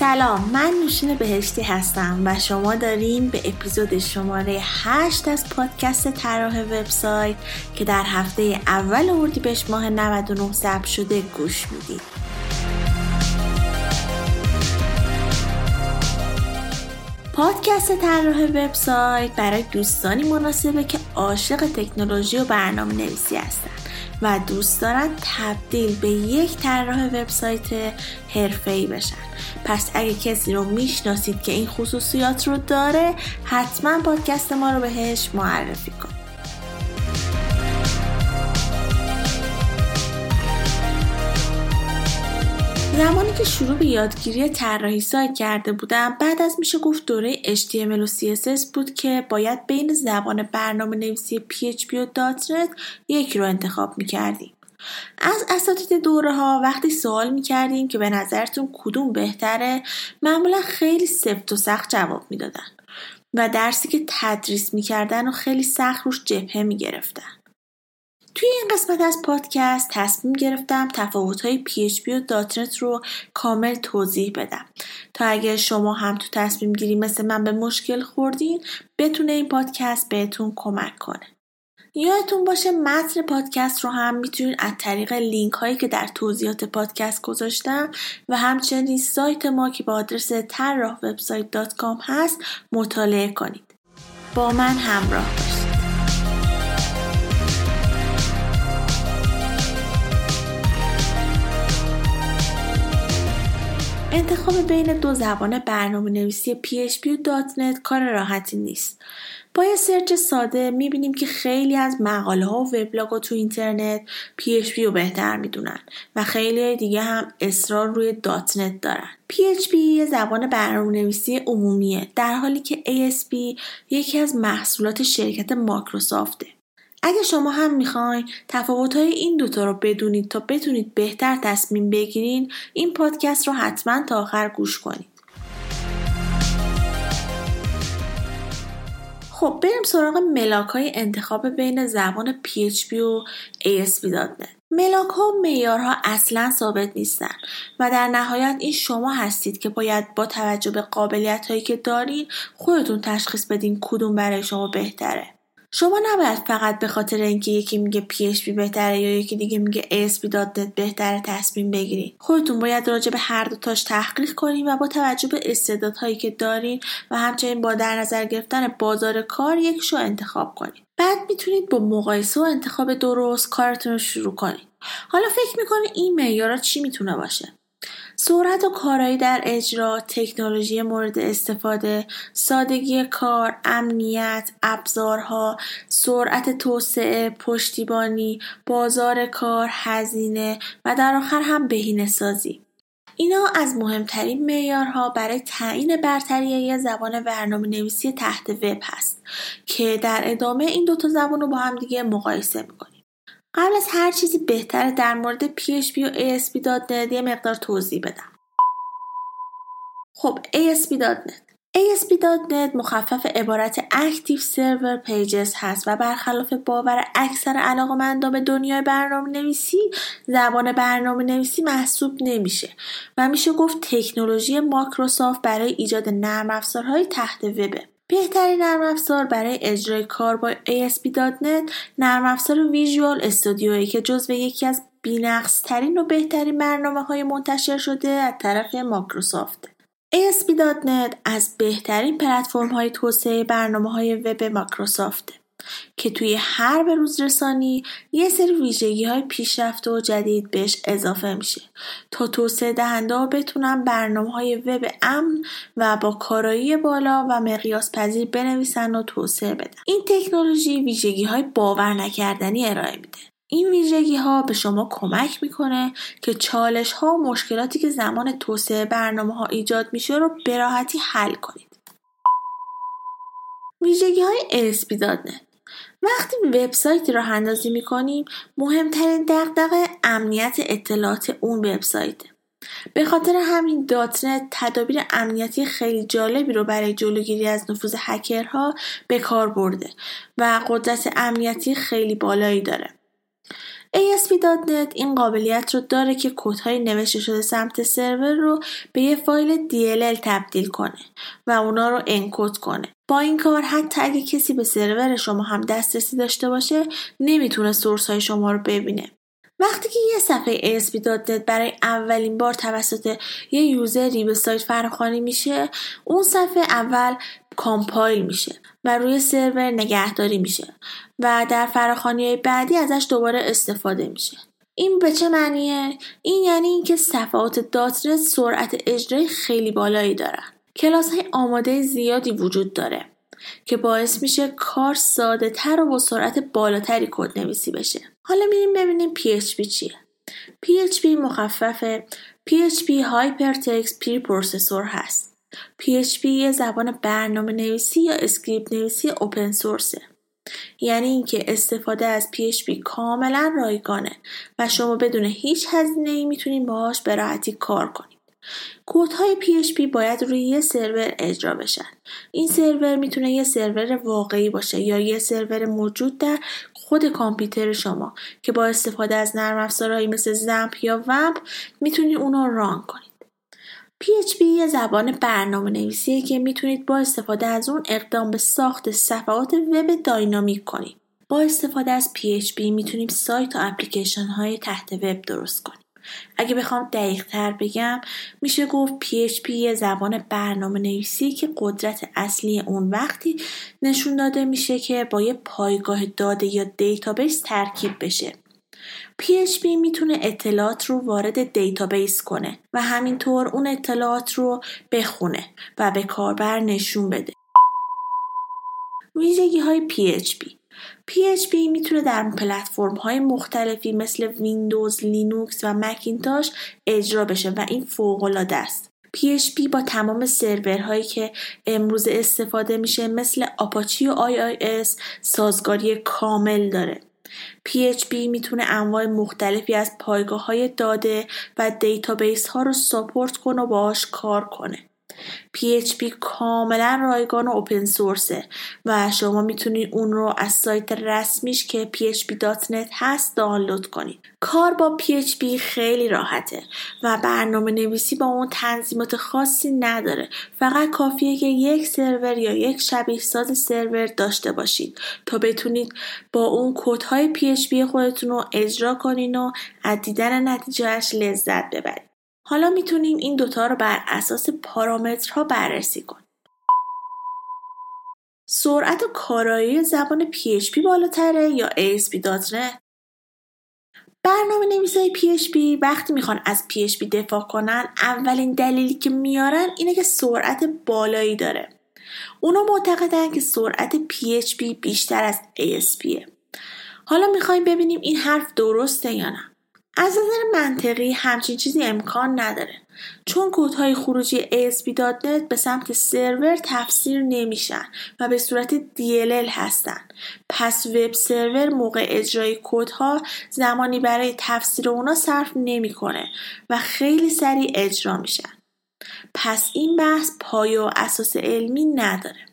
سلام، من نوشین بهشتی هستم و شما دارین به اپیزود شماره 8 از پادکست طراح وبسایت که در هفته اول اردیبهشت ماه 99 ضبط شده گوش میدید. پادکست طراح وبسایت برای دوستانی مناسبه که عاشق تکنولوژی و برنامه‌نویسی هستن و دوست دارن تبدیل به یک طراح وبسایت حرفه‌ای بشن. پس اگه کسی رو میشناسید که این خصوصیات رو داره، حتما پادکست ما رو بهش معرفی کن. زمانی که شروع به یادگیری طراحی سایت کرده بودم، بعد از میشه گفت دوره HTML و CSS بود که باید بین زبان برنامه نویسی PHP و .NET یکی رو انتخاب میکردیم. از اساتید دوره ها وقتی سوال میکردیم که به نظرتون کدوم بهتره، معمولا خیلی سفت و سخت جواب میدادن و درسی که تدریس میکردن و خیلی سخت روش جبهه میگرفتن. توی این قسمت از پادکست تصمیم گرفتم تفاوت‌های PHP و .NET رو کامل توضیح بدم تا اگه شما هم تو تصمیم گیری مثل من به مشکل خوردین، بتونه این پادکست بهتون کمک کنه. یادتون باشه متن پادکست رو هم میتونین از طریق لینک هایی که در توضیحات پادکست گذاشتم و همچنین سایت ما که با آدرس tarahwebsite.com هست مطالعه کنید. با من همراه باشید. انتخاب بین دو زبان برنامه نویسی PHP و .NET کار راحتی نیست. با یه سرچ ساده میبینیم که خیلی از مقاله ها و وبلاگ‌ها تو اینترنت PHP رو بهتر میدونن و خیلی دیگه هم اصرار روی .NET دارن. PHP یه زبان برنامه‌نویسی عمومیه، در حالی که ASP یکی از محصولات شرکت مایکروسافته. اگه شما هم میخواین تفاوت‌های این دوتا رو بدونید تا بتونید بهتر تصمیم بگیرین، این پادکست رو حتما تا آخر گوش کنید. خب بریم سراغ ملاک‌های انتخاب بین زبان PHP و ASP.NET. ملاک‌ها و معیارها اصلاً ثابت نیستن و در نهایت این شما هستید که باید با توجه به قابلیت‌هایی که دارین خودتون تشخیص بدین کدوم برای شما بهتره. شما نباید فقط به خاطر اینکه یکی میگه PHP بهتره یا یکی دیگه میگه ASP.NET بهتره تصمیم بگیرید. خودتون باید راجع به هر دو تاش تحقیق کنید و با توجه به استعدادهایی که دارین و همچنین با در نظر گرفتن بازار کار یکیشو انتخاب کنید. بعد میتونید با مقایسه و انتخاب درست کارتون رو شروع کنید. حالا فکر میکنید این معیارها چی میتونه باشه؟ سرعت و کارایی در اجرا، تکنولوژی مورد استفاده، سادگی کار، امنیت، ابزارها، سرعت توسعه، پشتیبانی، بازار کار، هزینه و در آخر هم بهینه‌سازی. اینا از مهمترین معیارها برای تعیین برتری یه زبان برنامه‌نویسی تحت وب هست که در ادامه این دوتا زبان رو با هم دیگه مقایسه می‌کنیم. قبل از هر چیزی بهتره در مورد PHP و ASP.NET یه مقدار توضیح بدم. خب ASP.NET مخفف عبارت Active Server Pages هست و برخلاف باور اکثر علاقه‌مندان به دنیای برنامه‌نویسی، زبان برنامه‌نویسی محسوب نمیشه و میشه گفت تکنولوژی مایکروسافت برای ایجاد نرم افزارهای تحت وب. بهترین نرم افزار برای اجرای کار با ASP.NET نرم افزار ویژوال استودیویی که جزو یکی از بی‌نقص‌ترین و بهترین برنامه‌های منتشر شده از طرف مایکروسافت. ASP.NET از بهترین پلتفرم‌های توسعه برنامه‌های وب مایکروسافت که توی هر بروز رسانی یه سری ویژگی‌های پیشرفته و جدید بهش اضافه میشه تا توسعه دهنده‌ها بتونن برنامه‌های وب امن و با کارایی بالا و مقیاس پذیر بنویسن و توسعه بدن. این تکنولوژی ویژگی‌های باور نکردنی ارائه میده. این ویژگی‌ها به شما کمک می‌کنه که چالش‌ها و مشکلاتی که زمان توسعه برنامه‌ها ایجاد میشه رو به راحتی حل کنید. ویژگی‌های ASP.NET. وقتی وبسایت راه اندازی می‌کنیم، مهمترین دغدغه امنیت اطلاعات اون وبسایته. به خاطر همین .NET تدابیر امنیتی خیلی جالبی رو برای جلوگیری از نفوذ هکرها به کار برده و قدرت امنیتی خیلی بالایی داره. ASP.NET این قابلیت رو داره که کدهای نوشته شده سمت سرور رو به یه فایل DLL تبدیل کنه و اونا رو انکد کنه. با این کار حتی اگه کسی به سرور شما هم دسترسی داشته باشه نمیتونه سورس های شما رو ببینه. وقتی که یه صفحه ASP.NET برای اولین بار توسط یه یوزری به سایت فراخوانی میشه، اون صفحه اول کامپایل میشه و روی سرور نگهداری میشه و در فراخوانی‌های بعدی ازش دوباره استفاده میشه. این به چه معنیه؟ این یعنی اینکه صفحات .NET سرعت اجرای خیلی بالایی دارن. کلاس‌های آماده زیادی وجود داره که باعث میشه کار ساده‌تر و با سرعت بالاتری کدنویسی بشه. حالا میریم ببینیم PHP چیه. PHP مخفف PHP Hypertext Preprocessor هست. PHP یه زبان برنامه نویسی یا اسکریپت نویسی اوپن سورسه. یعنی اینکه استفاده از PHP کاملا رایگانه و شما بدون هیچ هزینه‌ای میتونید باهاش به راحتی کار کنید. کدهای PHP باید روی یه سرور اجرا بشن. این سرور میتونه یه سرور واقعی باشه یا یه سرور موجود در خود کامپیوتر شما که با استفاده از نرم افزارهایی مثل زمپ یا ومپ میتونید اونو ران کنید. PHP یه زبان برنامه نویسیه که میتونید با استفاده از اون اقدام به ساخت صفحات وب داینامیک کنید. با استفاده از PHP میتونیم سایت و اپلیکیشن های تحت وب درست کنیم. اگه بخوام دقیق تر بگم میشه گفت PHP یه زبان برنامه نویسی که قدرت اصلی اون وقتی نشون داده میشه که با یه پایگاه داده یا دیتابیس ترکیب بشه. PHP میتونه اطلاعات رو وارد دیتابیس کنه و همینطور اون اطلاعات رو بخونه و به کاربر نشون بده. ویژگی‌های PHP. PHP میتونه در پلتفرم‌های مختلفی مثل ویندوز، لینوکس و مکینتاش اجرا بشه و این فوق‌العاده است. PHP با تمام سرورهایی که امروز استفاده میشه مثل آپاچی و IIS سازگاری کامل داره. PHP میتونه انواع مختلفی از پایگاه‌های داده و دیتابیس ها رو ساپورت کنه و باهاش کار کنه. PHP کاملا رایگان و اوپن سورسه و شما میتونید اون رو از سایت رسمیش که php.net هست دانلود کنید. کار با PHP خیلی راحته و برنامه نویسی با اون تنظیمات خاصی نداره. فقط کافیه که یک سرور یا یک شبیه ساز سرور داشته باشید تا بتونید با اون کدهای PHP خودتون رو اجرا کنین و از دیدن نتیجهش لذت ببرید. حالا میتونیم این دوتا رو بر اساس پارامترها بررسی کنیم. سرعت و کارایی زبان PHP بالاتره یا ASP.NET؟ برنامه نویسای PHP وقتی میخوان از PHP دفاع کنن اولین دلیلی که میارن اینه که سرعت بالایی داره. اونا معتقدن که سرعت PHP بیشتر از ASPه. حالا میخوایم ببینیم این حرف درسته یا نه. از نظر منطقی همچین چیزی امکان نداره چون کدهای خروجی ASP.NET به سمت سرور تفسیر نمیشن و به صورت DLL هستن. پس وب سرور موقع اجرای کدها زمانی برای تفسیر اونا صرف نمیکنه و خیلی سریع اجرا میشن. پس این بحث پایه و اساس علمی نداره.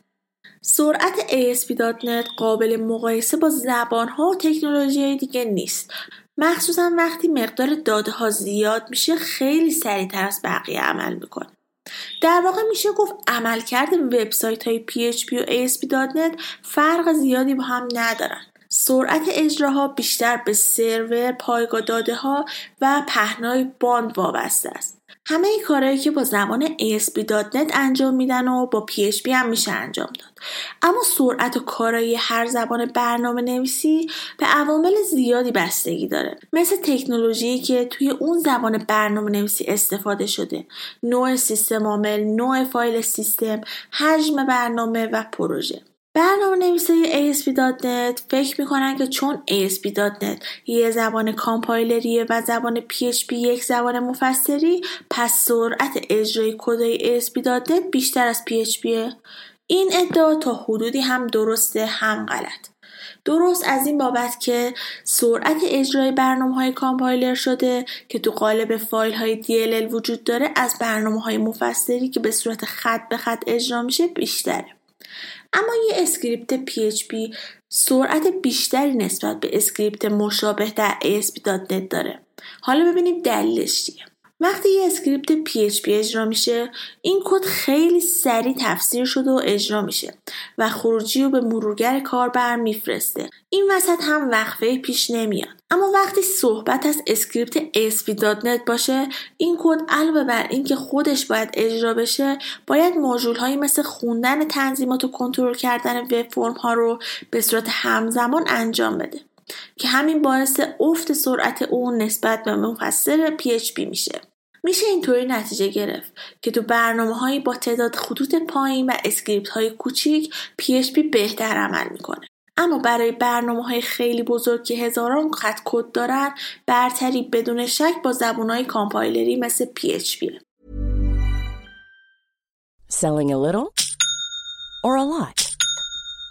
سرعت ASP.NET قابل مقایسه با زبان‌ها و تکنولوژی‌های دیگه نیست. مخصوصا وقتی مقدار داده ها زیاد میشه خیلی سریعتر از بقیه عمل میکنه. در واقع میشه گفت عملکرد وبسایت‌های PHP و ASP.NET فرق زیادی با هم ندارن. سرعت اجراها بیشتر به سرور، پایگاه داده‌ها و پهنای باند وابسته است. همه این کارهایی که با زبان ASP.NET انجام میدن و با PHP هم میشه انجام داد. اما سرعت و کارایی هر زبان برنامه نویسی به عوامل زیادی بستگی داره. مثل تکنولوژی که توی اون زبان برنامه نویسی استفاده شده، نوع سیستم عامل، نوع فایل سیستم، حجم برنامه و پروژه. برنامه‌نویسای ASP.NET فکر می‌کنن که چون ASP.NET یه زبان کامپایلریه و زبان PHP یک زبان مفسری، پس سرعت اجرای کدهای ASP.NET بیشتر از PHPه. این ادعا تا حدودی هم درسته هم غلط. درست از این بابت که سرعت اجرای برنامه‌های کامپایلر شده که تو قالب فایل‌های DLL وجود داره از برنامه‌های مفسری که به صورت خط به خط اجرا میشه بیشتره. اما یه اسکریپت PHP سرعت بیشتری نسبت به اسکریپت مشابه در ASP.NET داره. حالا ببینیم دلیلش چیه. وقتی یه اسکریپت PHP اجرا میشه، این کد خیلی سریع تفسیر شده و اجرا میشه و خروجی رو به مرورگر کاربر میفرسته. این وسط هم وقفه پیش نمیاد. اما وقتی صحبت از اسکریپت ASP.NET باشه، این کد علاوه بر این که خودش باید اجرا بشه، باید ماژول‌هایی مثل خوندن تنظیمات و کنترل کردن وب فرم‌ها رو به صورت همزمان انجام بده که همین باعث افت سرعت اون نسبت به مفسر PHP میشه. میشه اینطوری نتیجه گرفت که تو برنامه‌هایی با تعداد خطوط پایین و اسکریپت‌های کوچیک PHP بهتر عمل میکنه. اما برای برنامه‌های خیلی بزرگ که هزاران خط کد دارن، برتری بدون شک با زبان‌های کامپایلری مثل PHP. Selling a little or a lot?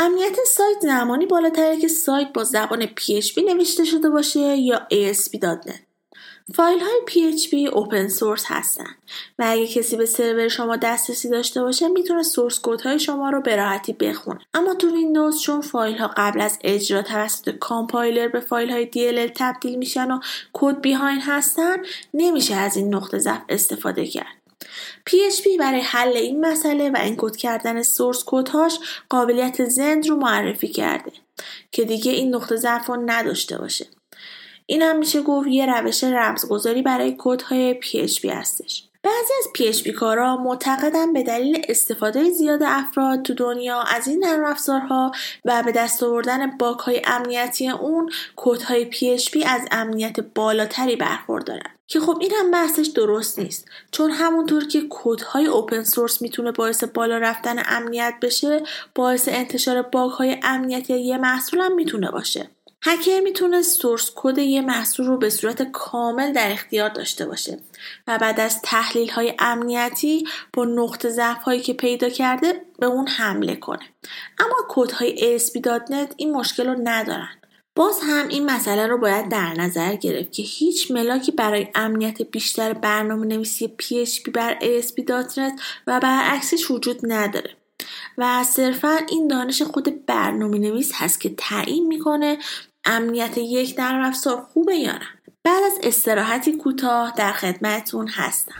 امنیت سایت زمانی بالاتره که سایت با زبان PHP نوشته شده باشه یا ASP.NET. فایل های PHP اوپن سورس هستن و اگه کسی به سرور شما دسترسی داشته باشه میتونه سورس کد های شما رو به راحتی بخونه. اما تو ویندوز چون فایل ها قبل از اجرا توسط کامپایلر به فایل های DLL تبدیل میشن و کد بیهایند هستن، نمیشه از این نقطه ضعف استفاده کرد. PHP برای حل این مسئله و انکد کردن سورس کدهاش قابلیت زند رو معرفی کرده که دیگه این نقطه ضعف رو نداشته باشه. این هم میشه گفت یه روش رمزگذاری برای کدهای PHP هستش. بعضی از PHP کارا معتقدن به دلیل استفاده زیاد افراد تو دنیا از این نرم افزارها و به دست آوردن باگ‌های امنیتی اون، کدهای PHP از امنیت بالاتری برخوردارن که خب این هم بحثش درست نیست، چون همونطور که کدهای اوپن سورس میتونه باعث بالا رفتن امنیت بشه، باعث انتشار باگ‌های امنیتی یه محصول هم میتونه باشه. هکر میتونه سورس کد یه محصول رو به صورت کامل در اختیار داشته باشه و بعد از تحلیل‌های امنیتی با نقطه ضعف‌هایی که پیدا کرده به اون حمله کنه. اما کدهای ASP.NET این مشکل رو ندارن. باز هم این مسئله رو باید در نظر گرفت که هیچ ملاکی برای امنیت بیشتر برنامه نویسی PHP بر ASP.NET و برعکسش وجود نداره و صرفاً این دانش خود برنامه نویس هست که تعیین میکنه امنیت یک نرم افزار خوبه یا نه. بعد از استراحتی کوتاه در خدمتتون هستم.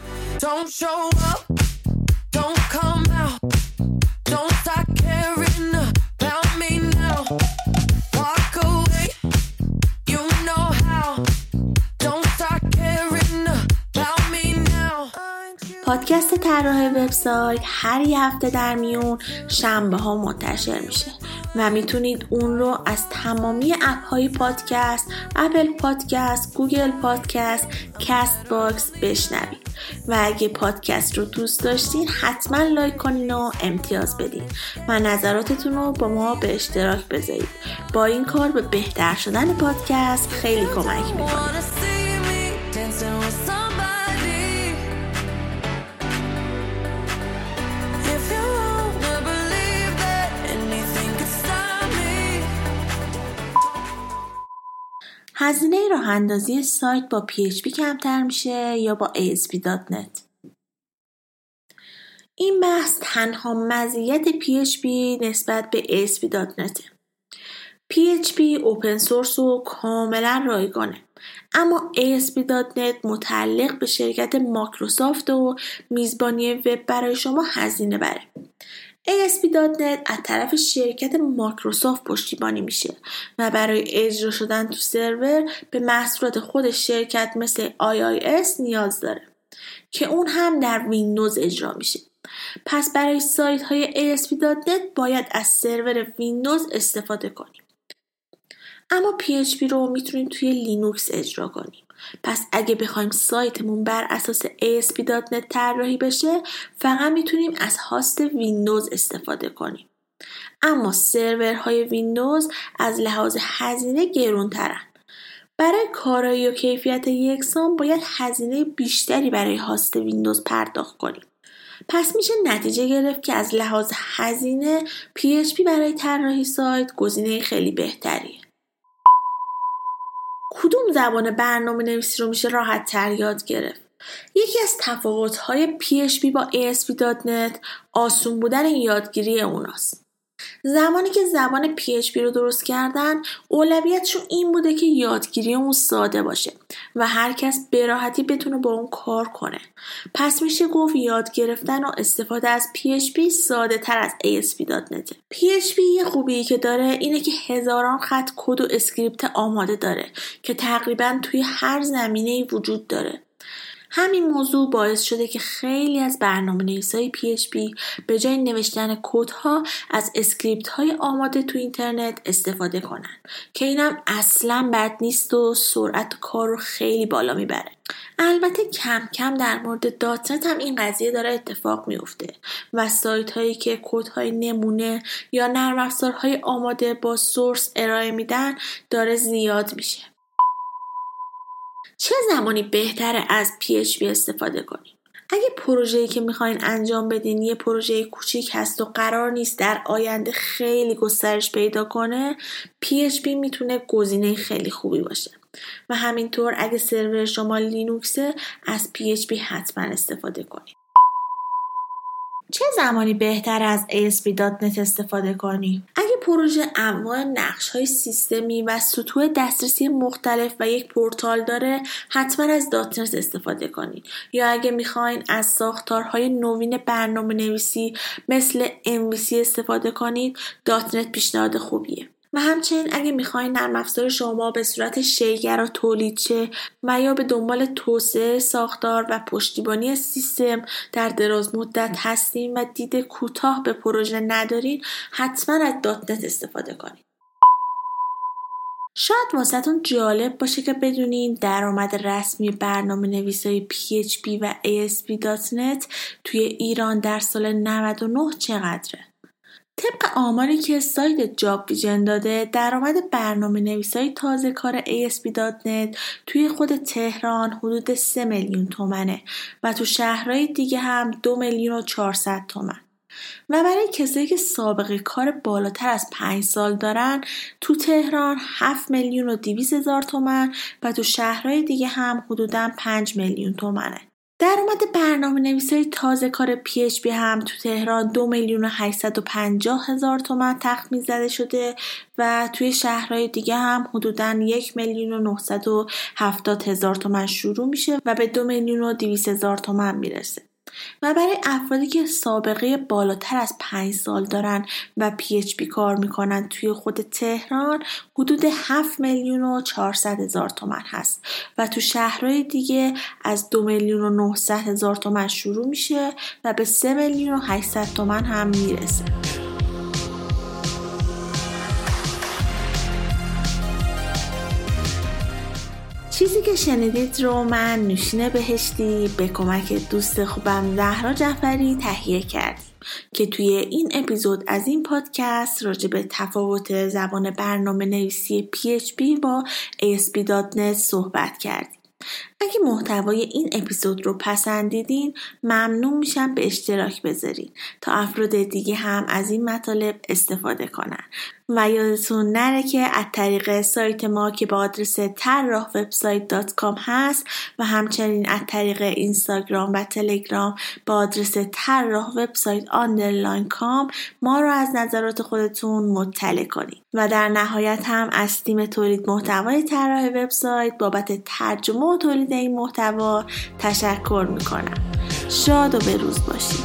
پادکست طراح وبسایت هر یه هفته در میون شنبه ها منتشر میشه و میتونید اون رو از تمامی اپ‌های پادکست، اپل پادکست، گوگل پادکست، کاست باکس بشنوید. و اگه پادکست رو دوست داشتین حتما لایک کنین و امتیاز بدین و نظراتتون رو با ما به اشتراک بذارید. با این کار به بهتر شدن پادکست خیلی کمک میکنید. هزینه راه اندازی سایت با PHP کمتر میشه یا با ASP.NET؟ این بحث تنها مزیت PHP نسبت به ASP.NET. PHP اوپن سورس و کاملا رایگانه، اما ASP.NET متعلق به شرکت مایکروسافت و میزبانی وب برای شما هزینه بره. ASP.NET از طرف شرکت مایکروسافت پشتیبانی میشه و برای اجرا شدن تو سرور به محصولات خود شرکت مثل IIS نیاز داره که اون هم در ویندوز اجرا میشه. پس برای سایت های ASP.NET باید از سرور ویندوز استفاده کنیم. اما PHP رو میتونیم توی لینوکس اجرا کنیم. پس اگه بخوایم سایتمون بر اساس ASP.NET طراحی بشه فقط میتونیم از هاست ویندوز استفاده کنیم. اما سرورهای ویندوز از لحاظ هزینه گرانترن. برای کارایی و کیفیت یکسان باید هزینه بیشتری برای هاست ویندوز پرداخت کنیم. پس میشه نتیجه گرفت که از لحاظ هزینه PHP برای طراحی سایت گزینه خیلی بهتریه. کدوم زبان برنامه نویسی رو میشه راحت تر یاد گرفت؟ یکی از تفاوت‌های PHP با ASP.NET آسون بودن یادگیری اوناست. زمانی که زبان PHP رو درست کردن، اولویتشون این بوده که یادگیری اون ساده باشه و هر کس به راحتی بتونه با اون کار کنه. پس میشه گفت یاد گرفتن و استفاده از PHP ساده تر از ASP.NET. PHP یه خوبی که داره اینه که هزاران خط کد و اسکریپت آماده داره که تقریبا توی هر زمینه‌ای وجود داره. همین موضوع باعث شده که خیلی از برنامه‌نویسای PHP به جای نوشتن کدها از اسکریپت‌های آماده تو اینترنت استفاده کنن که اینم اصلا بد نیست و سرعت کار رو خیلی بالا میبره. البته کم کم در مورد داتنت هم این قضیه داره اتفاق میفته و سایت هایی که کدهای نمونه یا نرم افزارهای آماده با سورس ارائه میدن داره زیاد میشه. چه زمانی بهتره از PHP استفاده کنیم؟ اگه پروژه‌ای که میخواین انجام بدین یه پروژه کوچیک هست و قرار نیست در آینده خیلی گسترش پیدا کنه، PHP میتونه گزینه خیلی خوبی باشه. و همینطور اگه سرور شما لینوکسه از PHP حتما استفاده کنید. چه زمانی بهتر از ASP.NET استفاده کنیم؟ اگه پروژه انواع نقش‌های سیستمی و سطوح دسترسی مختلف و یک پورتال داره حتما از .NET استفاده کنید. یا اگه میخواین از ساختارهای نوین برنامه نویسی مثل MVC استفاده کنید .NET پیشنهاد خوبیه. و همچنین اگه میخواین نرم افزار شما به صورت شیگر تولید شه و یا به دنبال توسعه ساختار و پشتیبانی سیستم در دراز مدت هستین و دید کوتاه به پروژه ندارین حتما از .NET استفاده کنید. شاید واسهتون جالب باشه که بدونین درآمد رسمی برنامه نویسای PHP و ASP.NET توی ایران در سال 99 چقدره. طبق آماری که سایت جاب ویژن داده، درآمد برنامه‌نویسای تازه کار ASP.NET توی خود تهران حدود 3 میلیون تومنه و تو شهرهای دیگه هم 2,400,000 تومن. و برای کسایی که سابقه کار بالاتر از 5 سال دارن، تو تهران 7,200,000 تومن و تو شهرهای دیگه هم حدوداً 5 میلیون تومنه. درآمد برنامه‌نویسای تازه کار PHP هم تو تهران 2,850,000 تومن تخمین زده شده و توی شهرهای دیگه هم حدوداً 1,970,000 تومن شروع میشه و به 2,200,000 تومن میرسه. و برای افرادی که سابقه بالاتر از 5 سال دارن و PHP کار میکنن توی خود تهران حدود 7,400,000 تومن هست و تو شهرهای دیگه از 2,900,000 تومن شروع میشه و به 3,800,000 تومن هم میرسه. چیزی که شنیدید رو من نوشین بهشتی به کمک دوست خوبم زهرا جعفری تهیه کردیم که توی این اپیزود از این پادکست راجع به تفاوت زبان برنامه نویسی PHP با ASP.NET صحبت کردیم. اگه محتوای این اپیزود رو پسندیدین، ممنون میشم به اشتراک بذارین تا افراد دیگه هم از این مطالب استفاده کنن و یادتون نره که از طریق سایت ما که با آدرس tarahwebsite.com هست و همچنین از طریق اینستاگرام و تلگرام با آدرس tarahwebsite_com ما رو از نظرات خودتون مطلع کنید و در نهایت هم از تیم تولید محتوای طراح وبسایت بابت ترجمه و تولید این محتوا تشکر میکنم. شاد و بروز باشید.